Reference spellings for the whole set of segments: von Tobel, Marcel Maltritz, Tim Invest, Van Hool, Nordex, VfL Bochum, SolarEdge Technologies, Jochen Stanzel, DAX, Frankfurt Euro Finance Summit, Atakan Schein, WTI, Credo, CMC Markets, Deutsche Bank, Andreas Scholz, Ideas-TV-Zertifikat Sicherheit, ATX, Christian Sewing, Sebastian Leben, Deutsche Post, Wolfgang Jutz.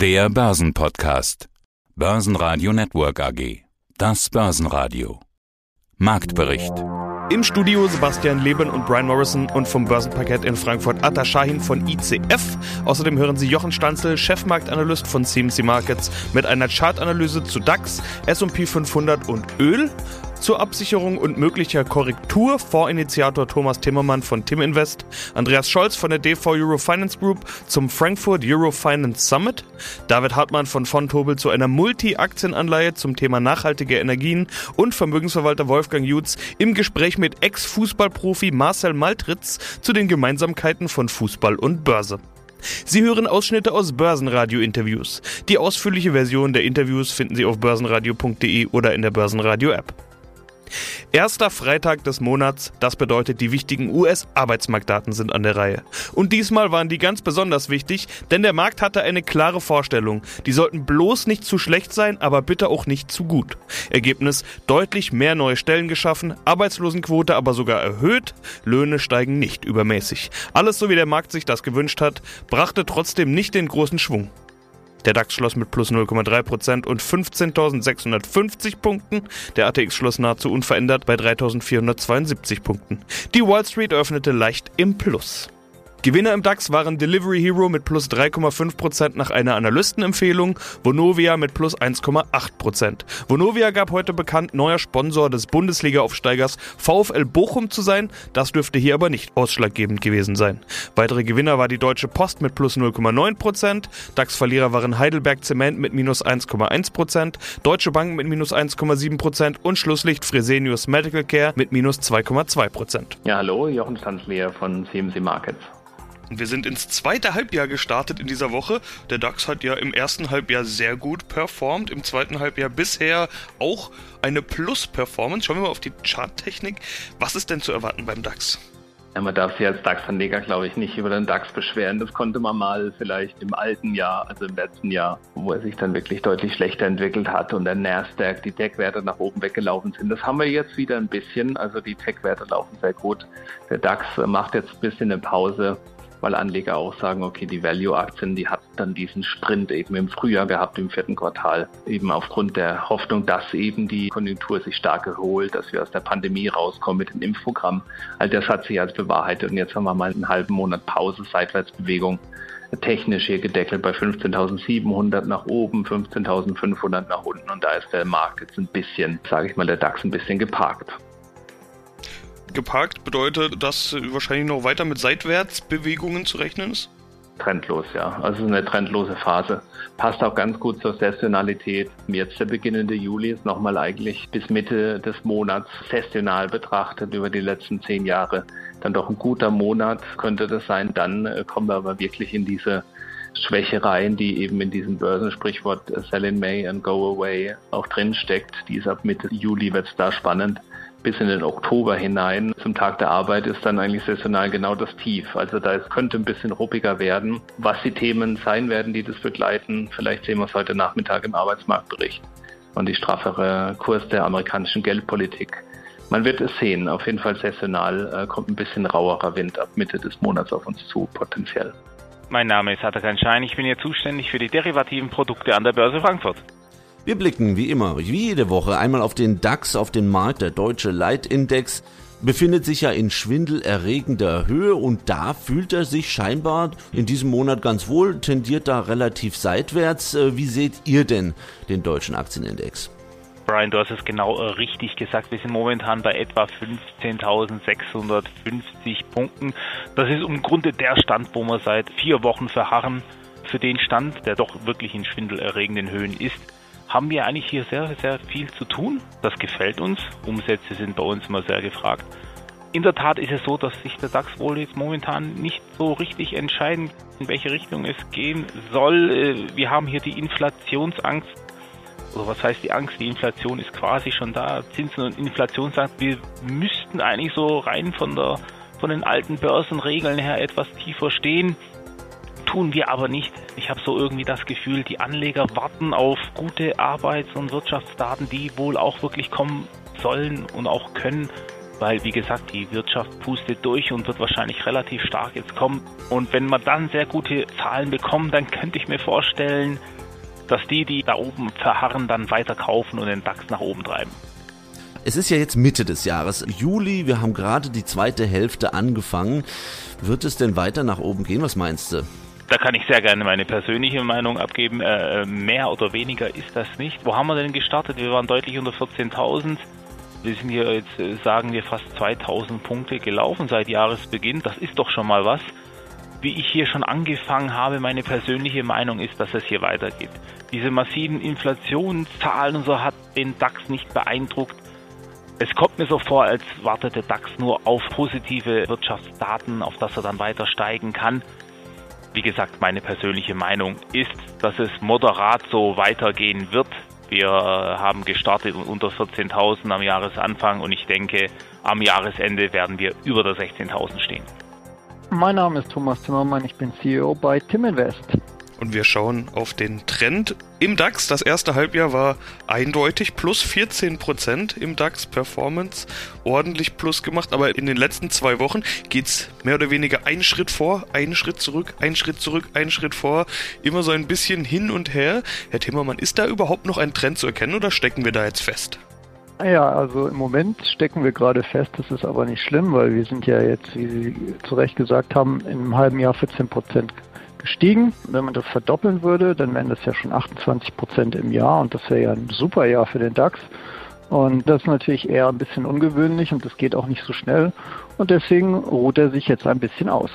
Der Börsenpodcast. Börsenradio Network AG. Das Börsenradio. Marktbericht. Im Studio Sebastian Leben und Brian Morrison und vom Börsenparkett in Frankfurt Atta Sahin von ICF. Außerdem hören Sie Jochen Stanzel, Chefmarktanalyst von CMC Markets, mit einer Chartanalyse zu DAX, S&P 500 und Öl. Zur Absicherung und möglicher Korrektur Fondsinitiator Thomas Timmermann von Tim Invest, Andreas Scholz von der DV Euro Finance Group zum Frankfurt Euro Finance Summit, David Hartmann von Tobel zu einer Multi-Aktienanleihe zum Thema nachhaltige Energien und Vermögensverwalter Wolfgang Jutz im Gespräch mit Ex-Fußballprofi Marcel Maltritz zu den Gemeinsamkeiten von Fußball und Börse. Sie hören Ausschnitte aus Börsenradio-Interviews. Die ausführliche Version der Interviews finden Sie auf börsenradio.de oder in der Börsenradio-App. Erster Freitag des Monats, das bedeutet, die wichtigen US-Arbeitsmarktdaten sind an der Reihe. Und diesmal waren die ganz besonders wichtig, denn der Markt hatte eine klare Vorstellung. Die sollten bloß nicht zu schlecht sein, aber bitte auch nicht zu gut. Ergebnis: deutlich mehr neue Stellen geschaffen, Arbeitslosenquote aber sogar erhöht, Löhne steigen nicht übermäßig. Alles so, wie der Markt sich das gewünscht hat, brachte trotzdem nicht den großen Schwung. Der DAX schloss mit plus 0,3% und 15.650 Punkten. Der ATX schloss nahezu unverändert bei 3.472 Punkten. Die Wall Street eröffnete leicht im Plus. Gewinner im DAX waren Delivery Hero mit plus 3,5% nach einer Analystenempfehlung, Vonovia mit plus 1,8%. Vonovia gab heute bekannt, neuer Sponsor des Bundesliga-Aufsteigers VfL Bochum zu sein, das dürfte hier aber nicht ausschlaggebend gewesen sein. Weitere Gewinner war die Deutsche Post mit plus 0,9%, DAX-Verlierer waren Heidelberg Zement mit minus 1,1%, Deutsche Bank mit minus 1,7% und Schlusslicht Fresenius Medical Care mit minus 2,2%. Ja, hallo, Jochen Stanzel von CMC Markets. Wir sind ins zweite Halbjahr gestartet in dieser Woche. Der DAX hat ja im ersten Halbjahr sehr gut performt, im zweiten Halbjahr bisher auch eine Plus-Performance. Schauen wir mal auf die Charttechnik. Was ist denn zu erwarten beim DAX? Ja, man darf sich als DAX-Anleger, glaube ich, nicht über den DAX beschweren. Das konnte man mal vielleicht im alten Jahr, also im letzten Jahr, wo er sich dann wirklich deutlich schlechter entwickelt hat und der Nasdaq, die Tech-Werte nach oben weggelaufen sind. Das haben wir jetzt wieder ein bisschen. Also die Tech-Werte laufen sehr gut. Der DAX macht jetzt ein bisschen eine Pause, weil Anleger auch sagen, okay, die Value-Aktien, die hatten dann diesen Sprint eben im Frühjahr gehabt, im vierten Quartal, eben aufgrund der Hoffnung, dass eben die Konjunktur sich stark erholt, dass wir aus der Pandemie rauskommen mit dem Impfprogramm. All das hat sich als bewahrheitet und jetzt haben wir mal einen halben Monat Pause, Seitwärtsbewegung, technisch hier gedeckelt bei 15.700 nach oben, 15.500 nach unten und da ist der Markt jetzt ein bisschen, sage ich mal, der DAX ein bisschen geparkt. Geparkt bedeutet, dass wahrscheinlich noch weiter mit Seitwärtsbewegungen zu rechnen ist? Trendlos, ja. Also eine trendlose Phase. Passt auch ganz gut zur Saisonalität. Jetzt der beginnende Juli ist nochmal eigentlich bis Mitte des Monats saisonal betrachtet über die letzten 10 Jahre. Dann doch ein guter Monat könnte das sein. Dann kommen wir aber wirklich in diese Schwäche rein, die eben in diesem Börsensprichwort Sell in May and Go Away auch drinsteckt. Die ist ab Mitte Juli wird es da spannend. Bis in den Oktober hinein. Zum Tag der Arbeit ist dann eigentlich saisonal genau das Tief. Also da könnte ein bisschen ruppiger werden. Was die Themen sein werden, die das begleiten, vielleicht sehen wir es heute Nachmittag im Arbeitsmarktbericht und die straffere Kurs der amerikanischen Geldpolitik. Man wird es sehen. Auf jeden Fall saisonal kommt ein bisschen rauerer Wind ab Mitte des Monats auf uns zu, potenziell. Mein Name ist Atakan Schein. Ich bin hier zuständig für die derivativen Produkte an der Börse Frankfurt. Wir blicken wie immer, wie jede Woche, einmal auf den DAX, auf den Markt. Der deutsche Leitindex befindet sich ja in schwindelerregender Höhe und da fühlt er sich scheinbar in diesem Monat ganz wohl, tendiert da relativ seitwärts. Wie seht ihr denn den deutschen Aktienindex? Brian, du hast es genau richtig gesagt. Wir sind momentan bei etwa 15.650 Punkten. Das ist im Grunde der Stand, wo wir seit 4 Wochen verharren für den Stand, der doch wirklich in schwindelerregenden Höhen ist. Haben wir eigentlich hier sehr, sehr viel zu tun. Das gefällt uns. Umsätze sind bei uns immer sehr gefragt. In der Tat ist es so, dass sich der DAX wohl jetzt momentan nicht so richtig entscheiden, in welche Richtung es gehen soll. Wir haben hier die Inflationsangst. Also was heißt die Angst? Die Inflation ist quasi schon da. Zinsen und Inflationsangst. Wir müssten eigentlich so rein von den alten Börsenregeln her etwas tiefer stehen. Tun wir aber nicht. Ich habe so irgendwie das Gefühl, die Anleger warten auf gute Arbeits- und Wirtschaftsdaten, die wohl auch wirklich kommen sollen und auch können. weil, wie gesagt, die Wirtschaft pustet durch und wird wahrscheinlich relativ stark jetzt kommen. Und wenn man dann sehr gute Zahlen bekommt, dann könnte ich mir vorstellen, dass die da oben verharren, dann weiter kaufen und den DAX nach oben treiben. Es ist ja jetzt Mitte des Jahres, Juli, wir haben gerade die zweite Hälfte angefangen. Wird es denn weiter nach oben gehen? Was meinst du? Da kann ich sehr gerne meine persönliche Meinung abgeben. Mehr oder weniger ist das nicht. Wo haben wir denn gestartet? Wir waren deutlich unter 14.000. Wir sind hier jetzt, sagen wir, fast 2.000 Punkte gelaufen seit Jahresbeginn. Das ist doch schon mal was. Wie ich hier schon angefangen habe, meine persönliche Meinung ist, dass es hier weitergeht. Diese massiven Inflationszahlen und so hat den DAX nicht beeindruckt. Es kommt mir so vor, als wartet der DAX nur auf positive Wirtschaftsdaten, auf das er dann weiter steigen kann. Wie gesagt, meine persönliche Meinung ist, dass es moderat so weitergehen wird. Wir haben gestartet unter 14.000 am Jahresanfang und ich denke, am Jahresende werden wir über der 16.000 stehen. Mein Name ist Thomas Timmermann, ich bin CEO bei Tim Invest. Und wir schauen auf den Trend im DAX. Das erste Halbjahr war eindeutig plus 14% im DAX Performance, ordentlich plus gemacht. Aber in den letzten 2 Wochen geht's mehr oder weniger einen Schritt vor, einen Schritt zurück, einen Schritt zurück, einen Schritt vor. Immer so ein bisschen hin und her. Herr Timmermann, ist da überhaupt noch ein Trend zu erkennen oder stecken wir da jetzt fest? Ja, also im Moment stecken wir gerade fest, das ist aber nicht schlimm, weil wir sind ja jetzt, wie Sie zu Recht gesagt haben, in einem halben Jahr 14% gestiegen. Wenn man das verdoppeln würde, dann wären das ja schon 28% im Jahr und das wäre ja ein super Jahr für den DAX. Und das ist natürlich eher ein bisschen ungewöhnlich und das geht auch nicht so schnell und deswegen ruht er sich jetzt ein bisschen aus.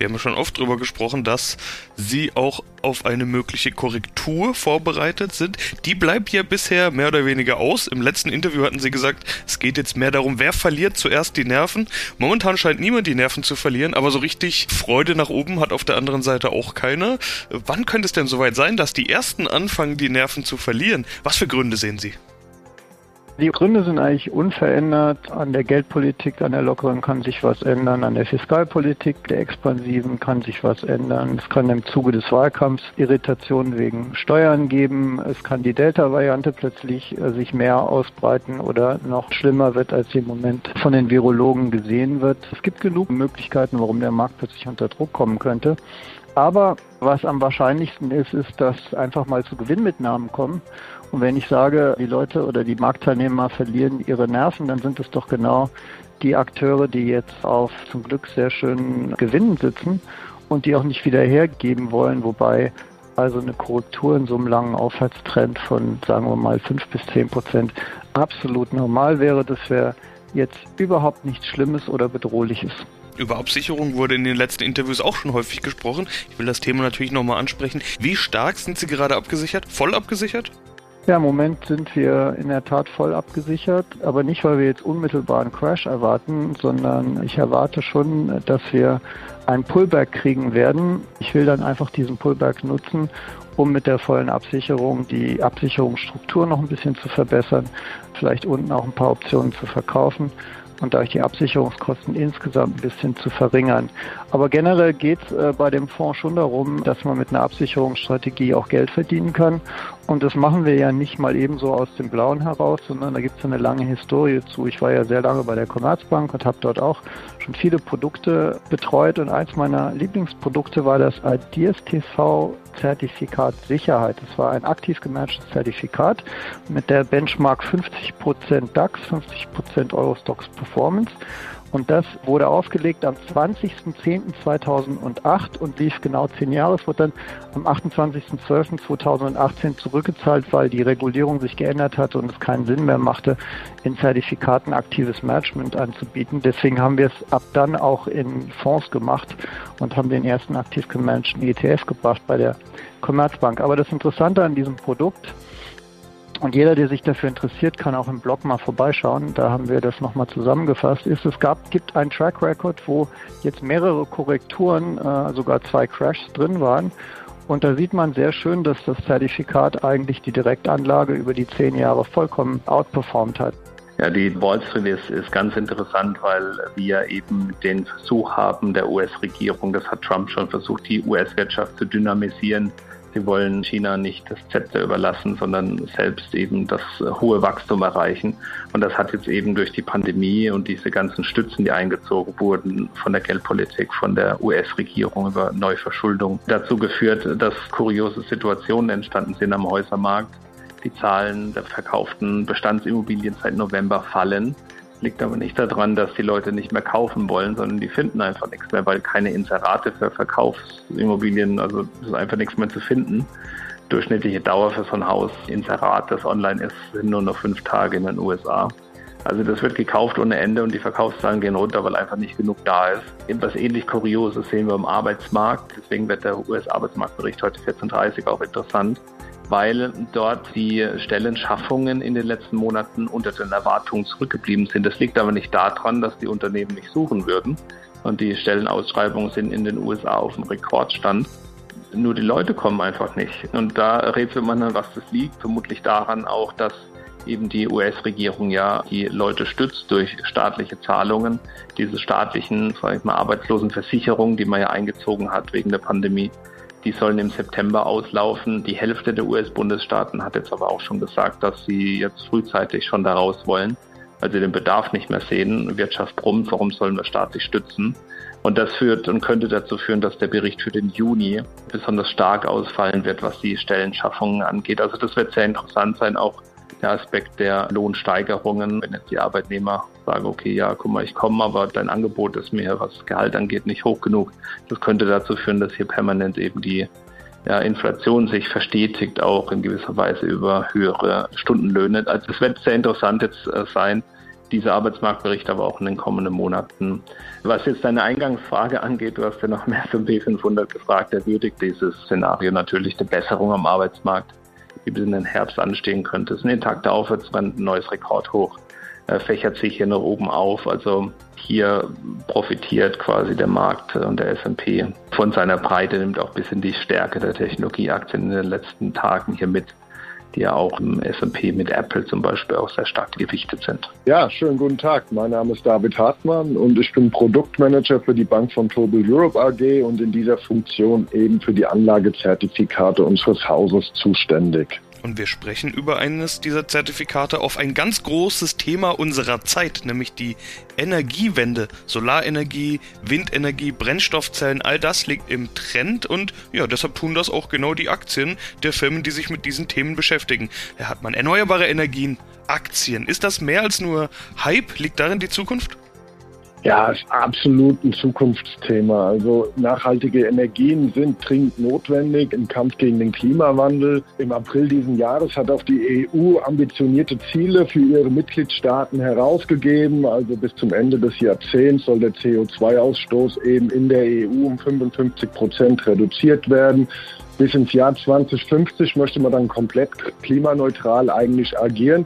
Wir haben schon oft darüber gesprochen, dass Sie auch auf eine mögliche Korrektur vorbereitet sind. Die bleibt ja bisher mehr oder weniger aus. Im letzten Interview hatten Sie gesagt, es geht jetzt mehr darum, wer verliert zuerst die Nerven. Momentan scheint niemand die Nerven zu verlieren, aber so richtig Freude nach oben hat auf der anderen Seite auch keiner. Wann könnte es denn soweit sein, dass die Ersten anfangen, die Nerven zu verlieren? Was für Gründe sehen Sie? Die Gründe sind eigentlich unverändert. An der Geldpolitik, an der lockeren kann sich was ändern, an der Fiskalpolitik, der expansiven kann sich was ändern. Es kann im Zuge des Wahlkampfs Irritationen wegen Steuern geben. Es kann die Delta-Variante plötzlich sich mehr ausbreiten oder noch schlimmer wird, als sie im Moment von den Virologen gesehen wird. Es gibt genug Möglichkeiten, warum der Markt plötzlich unter Druck kommen könnte. Aber was am wahrscheinlichsten ist, dass einfach mal zu Gewinnmitnahmen kommen. Und wenn ich sage, die Leute oder die Marktteilnehmer verlieren ihre Nerven, dann sind es doch genau die Akteure, die jetzt auf zum Glück sehr schönen Gewinnen sitzen und die auch nicht wieder hergeben wollen, wobei also eine Korrektur in so einem langen Aufwärtstrend von, sagen wir mal, 5-10% absolut normal wäre. Das wäre jetzt überhaupt nichts Schlimmes oder Bedrohliches. Über Absicherung wurde in den letzten Interviews auch schon häufig gesprochen. Ich will das Thema natürlich nochmal ansprechen. Wie stark sind Sie gerade abgesichert? Voll abgesichert? Ja, im Moment sind wir in der Tat voll abgesichert, aber nicht, weil wir jetzt unmittelbar einen Crash erwarten, sondern ich erwarte schon, dass wir einen Pullback kriegen werden. Ich will dann einfach diesen Pullback nutzen, um mit der vollen Absicherung die Absicherungsstruktur noch ein bisschen zu verbessern, vielleicht unten auch ein paar Optionen zu verkaufen und dadurch die Absicherungskosten insgesamt ein bisschen zu verringern. Aber generell geht es bei dem Fonds schon darum, dass man mit einer Absicherungsstrategie auch Geld verdienen kann. Und das machen wir ja nicht mal ebenso aus dem Blauen heraus, sondern da gibt es eine lange Historie zu. Ich war ja sehr lange bei der Commerzbank und habe dort auch schon viele Produkte betreut. Und eins meiner Lieblingsprodukte war das Ideas-TV-Zertifikat Sicherheit. Das war ein aktiv gematchtes Zertifikat mit der Benchmark 50% DAX, 50% Eurostoxx Performance. Und das wurde aufgelegt am 20.10.2008 und lief genau 10 Jahre. Es wurde dann am 28.12.2018 zurückgezahlt, weil die Regulierung sich geändert hatte und es keinen Sinn mehr machte, in Zertifikaten aktives Management anzubieten. Deswegen haben wir es ab dann auch in Fonds gemacht und haben den ersten aktiv gemanagten ETF gebracht bei der Commerzbank. Aber das Interessante an diesem Produkt, und jeder, der sich dafür interessiert, kann auch im Blog mal vorbeischauen. Da haben wir das nochmal zusammengefasst. Es gibt einen Track Record, wo jetzt mehrere Korrekturen, sogar 2 Crashs drin waren. Und da sieht man sehr schön, dass das Zertifikat eigentlich die Direktanlage über die 10 Jahre vollkommen outperformed hat. Ja, die Wall Street ist ganz interessant, weil wir eben den Versuch haben der US-Regierung, das hat Trump schon versucht, die US-Wirtschaft zu dynamisieren, Sie wollen China nicht das Zepter überlassen, sondern selbst eben das hohe Wachstum erreichen. Und das hat jetzt eben durch die Pandemie und diese ganzen Stützen, die eingezogen wurden von der Geldpolitik, von der US-Regierung über Neuverschuldung, dazu geführt, dass kuriose Situationen entstanden sind am Häusermarkt. Die Zahlen der verkauften Bestandsimmobilien seit November fallen. Liegt aber nicht daran, dass die Leute nicht mehr kaufen wollen, sondern die finden einfach nichts mehr, weil keine Inserate für Verkaufsimmobilien, also es ist einfach nichts mehr zu finden. Durchschnittliche Dauer für so ein Haus, Inserat, das online ist, sind nur noch 5 Tage in den USA. Also das wird gekauft ohne Ende und die Verkaufszahlen gehen runter, weil einfach nicht genug da ist. Etwas ähnlich Kurioses sehen wir im Arbeitsmarkt. Deswegen wird der US-Arbeitsmarktbericht heute 14.30 Uhr auch interessant, weil dort die Stellenschaffungen in den letzten Monaten unter den Erwartungen zurückgeblieben sind. Das liegt aber nicht daran, dass die Unternehmen nicht suchen würden. Und die Stellenausschreibungen sind in den USA auf dem Rekordstand. Nur die Leute kommen einfach nicht. Und da rätselt man dann, was das liegt. Vermutlich daran auch, dass eben die US-Regierung ja die Leute stützt durch staatliche Zahlungen. Diese staatlichen, Arbeitslosenversicherungen, die man ja eingezogen hat wegen der Pandemie. Die sollen im September auslaufen. Die Hälfte der US-Bundesstaaten hat jetzt aber auch schon gesagt, dass sie jetzt frühzeitig schon da raus wollen, weil sie den Bedarf nicht mehr sehen. Wirtschaft brummt, warum sollen wir staatlich stützen? Und das führt und könnte dazu führen, dass der Bericht für den Juni besonders stark ausfallen wird, was die Stellenschaffungen angeht. Also das wird sehr interessant sein, auch der Aspekt der Lohnsteigerungen. Wenn jetzt die Arbeitnehmer sagen, okay, ja, guck mal, ich komme, aber dein Angebot ist mir, was Gehalt angeht, nicht hoch genug. Das könnte dazu führen, dass hier permanent eben die Inflation sich verstetigt, auch in gewisser Weise über höhere Stundenlöhne. Also es wird sehr interessant jetzt sein, dieser Arbeitsmarktbericht, aber auch in den kommenden Monaten. Was jetzt deine Eingangsfrage angeht, du hast ja noch mehr zum B500 gefragt, der würdigt dieses Szenario natürlich der Besserung am Arbeitsmarkt, die bis in den Herbst anstehen könnte. Es ist ein intakter Aufwärtstrend, ein neues Rekordhoch, fächert sich hier nach oben auf. Also hier profitiert quasi der Markt und der S&P von seiner Breite, nimmt auch ein bisschen die Stärke der Technologieaktien in den letzten Tagen hier mit, die ja auch im S&P mit Apple zum Beispiel auch sehr stark gewichtet sind. Ja, schönen guten Tag. Mein Name ist David Hartmann und ich bin Produktmanager für die Bank von von Tobel Europe AG und in dieser Funktion eben für die Anlagezertifikate unseres Hauses zuständig. Und wir sprechen über eines dieser Zertifikate auf ein ganz großes Thema unserer Zeit, nämlich die Energiewende. Solarenergie, Windenergie, Brennstoffzellen, all das liegt im Trend und ja, deshalb tun das auch genau die Aktien der Firmen, die sich mit diesen Themen beschäftigen. Da hat man erneuerbare Energien, Aktien. Ist das mehr als nur Hype? Liegt darin die Zukunft? Ja, ist absolut ein Zukunftsthema. Also nachhaltige Energien sind dringend notwendig im Kampf gegen den Klimawandel. Im April diesen Jahres hat auch die EU ambitionierte Ziele für ihre Mitgliedstaaten herausgegeben. Also bis zum Ende des Jahrzehnts soll der CO2-Ausstoß eben in der EU um 55% reduziert werden. Bis ins Jahr 2050 möchte man dann komplett klimaneutral eigentlich agieren.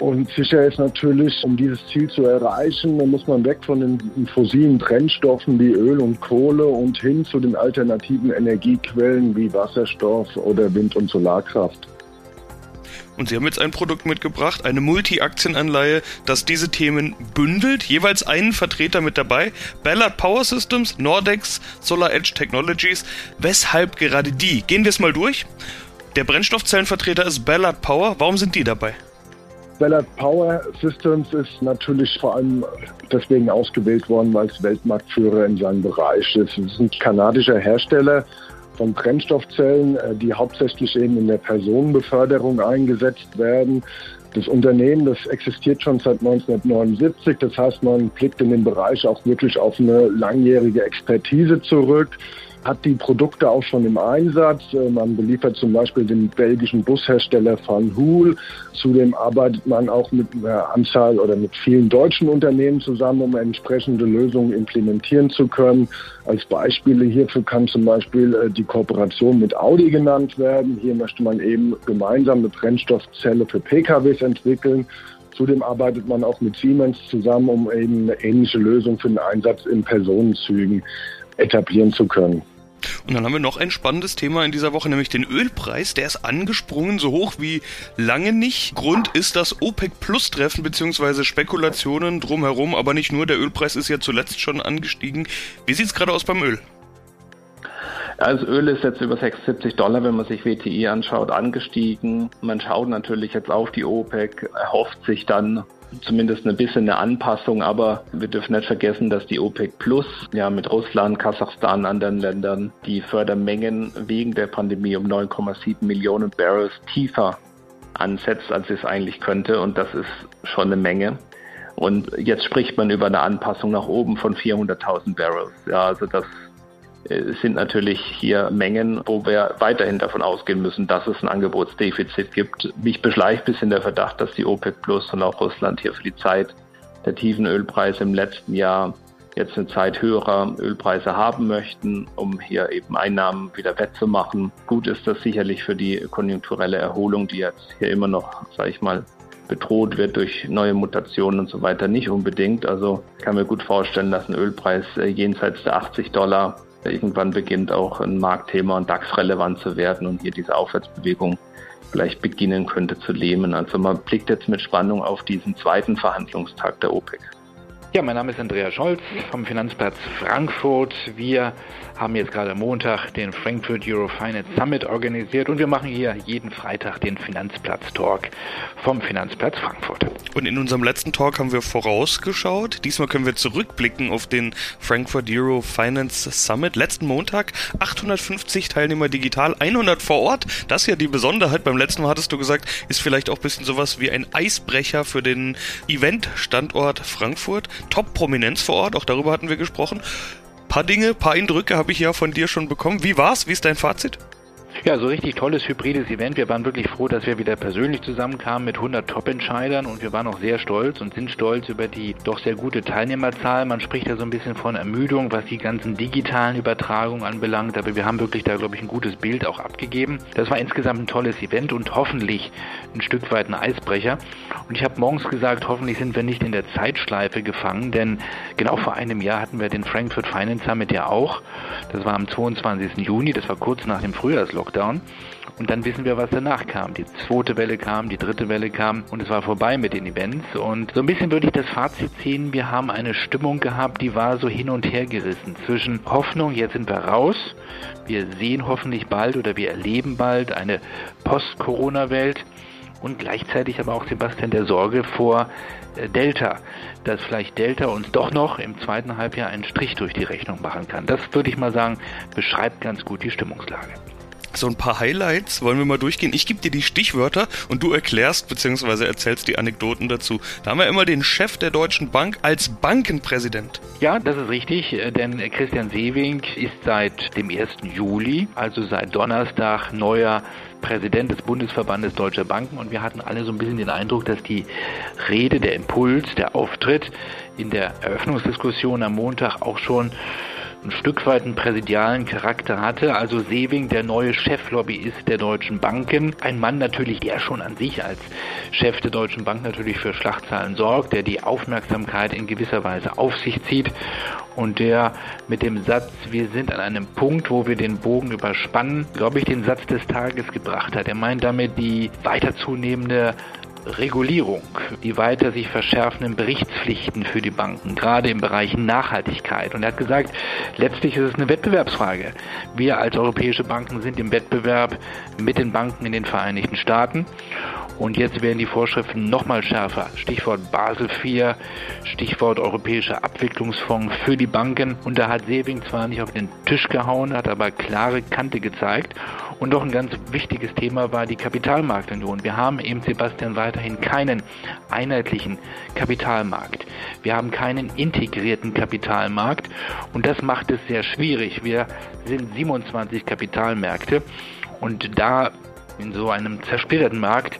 Und sicher ist natürlich, um dieses Ziel zu erreichen, muss man weg von den fossilen Brennstoffen wie Öl und Kohle und hin zu den alternativen Energiequellen wie Wasserstoff oder Wind- und Solarkraft. Und Sie haben jetzt ein Produkt mitgebracht, eine Multi-Aktienanleihe, das diese Themen bündelt. Jeweils einen Vertreter mit dabei. Ballard Power Systems, Nordex, SolarEdge Technologies. Weshalb gerade die? Gehen wir es mal durch. Der Brennstoffzellenvertreter ist Ballard Power. Warum sind die dabei? Ballard Power Systems ist natürlich vor allem deswegen ausgewählt worden, weil es Weltmarktführer in seinem Bereich ist. Es ist ein kanadischer Hersteller von Brennstoffzellen, die hauptsächlich eben in der Personenbeförderung eingesetzt werden. Das Unternehmen, das existiert schon seit 1979. Das heißt, man blickt in den Bereich auch wirklich auf eine langjährige Expertise zurück. Hat die Produkte auch schon im Einsatz. Man beliefert zum Beispiel den belgischen Bushersteller Van Hool. Zudem arbeitet man auch mit einer Anzahl oder mit vielen deutschen Unternehmen zusammen, um entsprechende Lösungen implementieren zu können. Als Beispiele hierfür kann zum Beispiel die Kooperation mit Audi genannt werden. Hier möchte man eben gemeinsam eine Brennstoffzelle für PKWs entwickeln. Zudem arbeitet man auch mit Siemens zusammen, um eben eine ähnliche Lösung für den Einsatz in Personenzügen etablieren zu können. Und dann haben wir noch ein spannendes Thema in dieser Woche, nämlich den Ölpreis. Der ist angesprungen, so hoch wie lange nicht. Grund ist das OPEC-Plus-Treffen bzw. Spekulationen drumherum, aber nicht nur. Der Ölpreis ist ja zuletzt schon angestiegen. Wie sieht es gerade aus beim Öl? Also Öl ist jetzt über $76, wenn man sich WTI anschaut, angestiegen. Man schaut natürlich jetzt auf die OPEC, erhofft sich dann zumindest ein bisschen eine Anpassung, aber wir dürfen nicht vergessen, dass die OPEC Plus ja mit Russland, Kasachstan, anderen Ländern die Fördermengen wegen der Pandemie um 9,7 Millionen Barrels tiefer ansetzt, als es eigentlich könnte, und das ist schon eine Menge. Und jetzt spricht man über eine Anpassung nach oben von 400.000 Barrels. Ja, also das sind natürlich hier Mengen, wo wir weiterhin davon ausgehen müssen, dass es ein Angebotsdefizit gibt. Mich beschleicht bis in der Verdacht, dass die OPEC Plus und auch Russland hier für die Zeit der tiefen Ölpreise im letzten Jahr jetzt eine Zeit höherer Ölpreise haben möchten, um hier eben Einnahmen wieder wettzumachen. Gut ist das sicherlich für die konjunkturelle Erholung, die jetzt hier immer noch, sage ich mal, bedroht wird durch neue Mutationen und so weiter, nicht unbedingt. Also ich kann mir gut vorstellen, dass ein Ölpreis jenseits der $80 irgendwann beginnt, auch ein Marktthema und DAX-relevant zu werden und hier diese Aufwärtsbewegung vielleicht beginnen könnte zu lähmen. Also man blickt jetzt mit Spannung auf diesen zweiten Verhandlungstag der OPEC. Ja, mein Name ist Andreas Scholz vom Finanzplatz Frankfurt. Wir haben jetzt gerade Montag den Frankfurt Euro Finance Summit organisiert und wir machen hier jeden Freitag den Finanzplatz-Talk vom Finanzplatz Frankfurt. Und in unserem letzten Talk haben wir vorausgeschaut. Diesmal können wir zurückblicken auf den Frankfurt Euro Finance Summit. Letzten Montag 850 Teilnehmer digital, 100 vor Ort. Das ist ja die Besonderheit. Beim letzten Mal hattest du gesagt, ist vielleicht auch ein bisschen sowas wie ein Eisbrecher für den Eventstandort Frankfurt. Top-Prominenz vor Ort, auch darüber hatten wir gesprochen. Paar Dinge, paar Eindrücke habe ich ja von dir schon bekommen. Wie war's? Wie ist dein Fazit? Ja, so richtig tolles hybrides Event. Wir waren wirklich froh, dass wir wieder persönlich zusammenkamen mit 100 Top-Entscheidern, und wir waren auch sehr stolz und sind stolz über die doch sehr gute Teilnehmerzahl. Man spricht ja so ein bisschen von Ermüdung, was die ganzen digitalen Übertragungen anbelangt, aber wir haben wirklich da, glaube ich, ein gutes Bild auch abgegeben. Das war insgesamt ein tolles Event und hoffentlich ein Stück weit ein Eisbrecher. Und ich habe morgens gesagt, hoffentlich sind wir nicht in der Zeitschleife gefangen, denn genau vor einem Jahr hatten wir den Frankfurt Finance Summit ja auch. Das war am 22. Juni, das war kurz nach dem Frühjahrslockdown. Und dann wissen wir, was danach kam. Die zweite Welle kam, die dritte Welle kam und es war vorbei mit den Events. Und so ein bisschen würde ich das Fazit ziehen, wir haben eine Stimmung gehabt, die war so hin und her gerissen zwischen Hoffnung, jetzt sind wir raus, wir sehen hoffentlich bald oder wir erleben bald eine Post-Corona-Welt, und gleichzeitig aber auch, Sebastian, der Sorge vor Delta, dass vielleicht Delta uns doch noch im zweiten Halbjahr einen Strich durch die Rechnung machen kann. Das würde ich mal sagen, beschreibt ganz gut die Stimmungslage. So ein paar Highlights wollen wir mal durchgehen. Ich gebe dir die Stichwörter und du erklärst bzw. erzählst die Anekdoten dazu. Da haben wir immer den Chef der Deutschen Bank als Bankenpräsident. Ja, das ist richtig, denn Christian Sewing ist seit dem 1. Juli, also seit Donnerstag, neuer Präsident des Bundesverbandes Deutscher Banken, und wir hatten alle so ein bisschen den Eindruck, dass die Rede, der Impuls, der Auftritt in der Eröffnungsdiskussion am Montag auch schon ein Stück weit einen präsidialen Charakter hatte. Also Sewing, der neue Cheflobbyist der Deutschen Banken. Ein Mann natürlich, der schon an sich als Chef der Deutschen Bank natürlich für Schlagzeilen sorgt, der die Aufmerksamkeit in gewisser Weise auf sich zieht und der mit dem Satz, wir sind an einem Punkt, wo wir den Bogen überspannen, glaube ich, den Satz des Tages gebracht hat. Er meint damit die weiter zunehmende Regulierung, die weiter sich verschärfenden Berichtspflichten für die Banken, gerade im Bereich Nachhaltigkeit. Und er hat gesagt, letztlich ist es eine Wettbewerbsfrage. Wir als europäische Banken sind im Wettbewerb mit den Banken in den Vereinigten Staaten. Und jetzt werden die Vorschriften nochmal schärfer. Stichwort Basel IV, Stichwort europäischer Abwicklungsfonds für die Banken. Und da hat Sewing zwar nicht auf den Tisch gehauen, hat aber klare Kante gezeigt. Und doch ein ganz wichtiges Thema war die Kapitalmarktunion. Wir haben eben, Sebastian, weiterhin keinen einheitlichen Kapitalmarkt. Wir haben keinen integrierten Kapitalmarkt. Und das macht es sehr schwierig. Wir sind 27 Kapitalmärkte. Und da in so einem zersplitterten Markt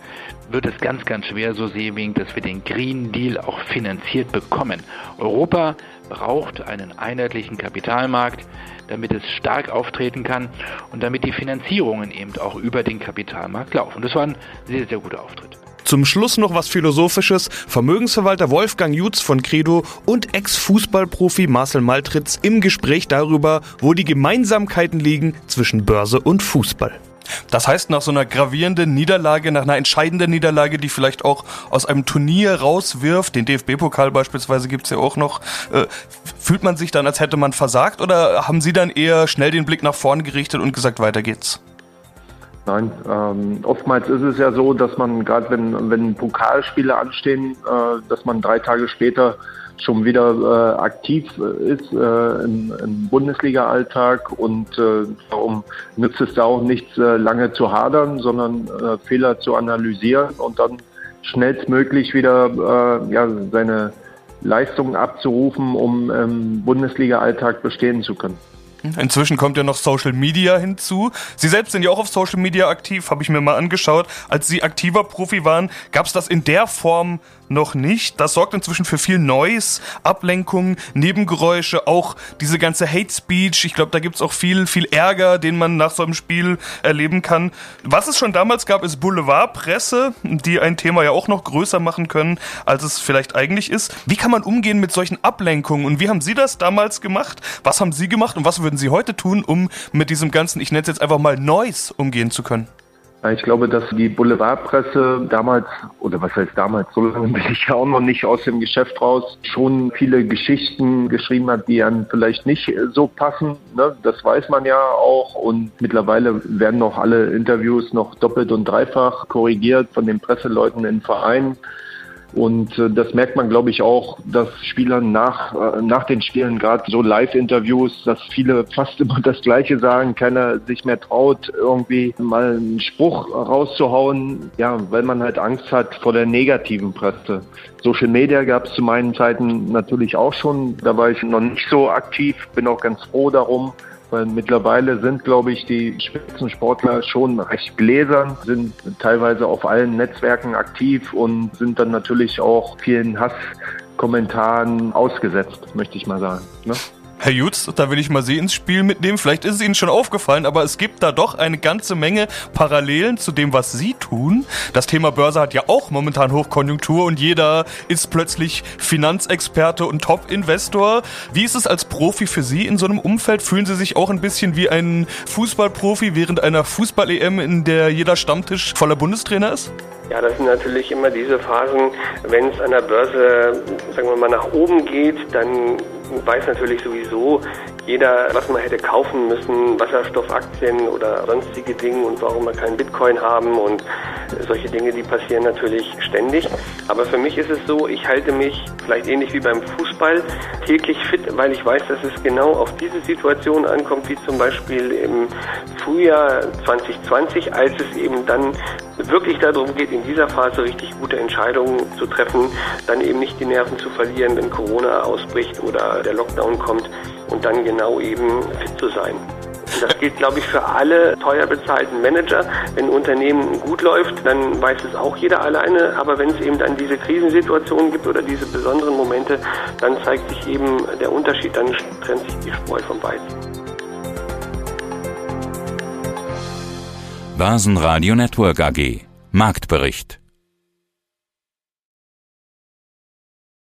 wird es ganz, ganz schwer, so Sewing, dass wir den Green Deal auch finanziert bekommen. Europa braucht einen einheitlichen Kapitalmarkt, damit es stark auftreten kann und damit die Finanzierungen eben auch über den Kapitalmarkt laufen. Das war ein sehr, sehr guter Auftritt. Zum Schluss noch was Philosophisches. Vermögensverwalter Wolfgang Jutz von Credo und Ex-Fußballprofi Marcel Maltritz im Gespräch darüber, wo die Gemeinsamkeiten liegen zwischen Börse und Fußball. Das heißt, nach so einer gravierenden Niederlage, nach einer entscheidenden Niederlage, die vielleicht auch aus einem Turnier rauswirft, den DFB-Pokal beispielsweise gibt's ja auch noch, fühlt man sich dann, als hätte man versagt, oder haben Sie dann eher schnell den Blick nach vorne gerichtet und gesagt, weiter geht's? Nein, oftmals ist es ja so, dass man, gerade wenn Pokalspiele anstehen, dass man 3 Tage später schon wieder aktiv ist im Bundesliga-Alltag, und darum nützt es da auch nichts, lange zu hadern, sondern Fehler zu analysieren und dann schnellstmöglich wieder seine Leistungen abzurufen, um im Bundesliga-Alltag bestehen zu können. Inzwischen kommt ja noch Social Media hinzu. Sie selbst sind ja auch auf Social Media aktiv, habe ich mir mal angeschaut. Als Sie aktiver Profi waren, gab es das in der Form noch nicht. Das sorgt inzwischen für viel Noise, Ablenkungen, Nebengeräusche, auch diese ganze Hate Speech. Ich glaube, da gibt es auch viel Ärger, den man nach so einem Spiel erleben kann. Was es schon damals gab, ist Boulevardpresse, die ein Thema ja auch noch größer machen können, als es vielleicht eigentlich ist. Wie kann man umgehen mit solchen Ablenkungen, und wie haben Sie das damals gemacht? Was haben Sie gemacht und was würden Sie heute tun, um mit diesem ganzen, ich nenne es jetzt einfach mal, Noise umgehen zu können? Ich glaube, dass die Boulevardpresse damals, oder was heißt damals, so lange bin ich ja auch noch nicht aus dem Geschäft raus, schon viele Geschichten geschrieben hat, die dann vielleicht nicht so passen, ne? Das weiß man ja auch, und mittlerweile werden noch alle Interviews noch doppelt und dreifach korrigiert von den Presseleuten im Verein. Und das merkt man, glaube ich, auch, dass Spielern nach den Spielen, gerade so Live-Interviews, dass viele fast immer das Gleiche sagen, keiner sich mehr traut, irgendwie mal einen Spruch rauszuhauen, ja, weil man halt Angst hat vor der negativen Presse. Social Media gab es zu meinen Zeiten natürlich auch schon, da war ich noch nicht so aktiv, bin auch ganz froh darum, weil mittlerweile sind, glaube ich, die Spitzensportler schon recht gläsern, sind teilweise auf allen Netzwerken aktiv und sind dann natürlich auch vielen Hasskommentaren ausgesetzt, möchte ich mal sagen, ne? Herr Jutz, da will ich mal Sie ins Spiel mitnehmen. Vielleicht ist es Ihnen schon aufgefallen, aber es gibt da doch eine ganze Menge Parallelen zu dem, was Sie tun. Das Thema Börse hat ja auch momentan Hochkonjunktur und jeder ist plötzlich Finanzexperte und Top-Investor. Wie ist es als Profi für Sie in so einem Umfeld? Fühlen Sie sich auch ein bisschen wie ein Fußballprofi während einer Fußball-EM, in der jeder Stammtisch voller Bundestrainer ist? Ja, das sind natürlich immer diese Phasen, wenn es an der Börse, sagen wir mal, nach oben geht, dann weiß natürlich sowieso jeder, was man hätte kaufen müssen, Wasserstoffaktien oder sonstige Dinge und warum wir keinen Bitcoin haben und solche Dinge, die passieren natürlich ständig. Aber für mich ist es so, ich halte mich vielleicht ähnlich wie beim Fußball täglich fit, weil ich weiß, dass es genau auf diese Situation ankommt, wie zum Beispiel im Frühjahr 2020, als es eben dann wirklich darum geht, in dieser Phase richtig gute Entscheidungen zu treffen, dann eben nicht die Nerven zu verlieren, wenn Corona ausbricht oder der Lockdown kommt, und dann genau eben fit zu sein. Und das gilt, glaube ich, für alle teuer bezahlten Manager. Wenn ein Unternehmen gut läuft, dann weiß es auch jeder alleine. Aber wenn es eben dann diese Krisensituationen gibt oder diese besonderen Momente, dann zeigt sich eben der Unterschied, dann trennt sich die Spreu vom Weizen. Börsenradio Network AG. Marktbericht.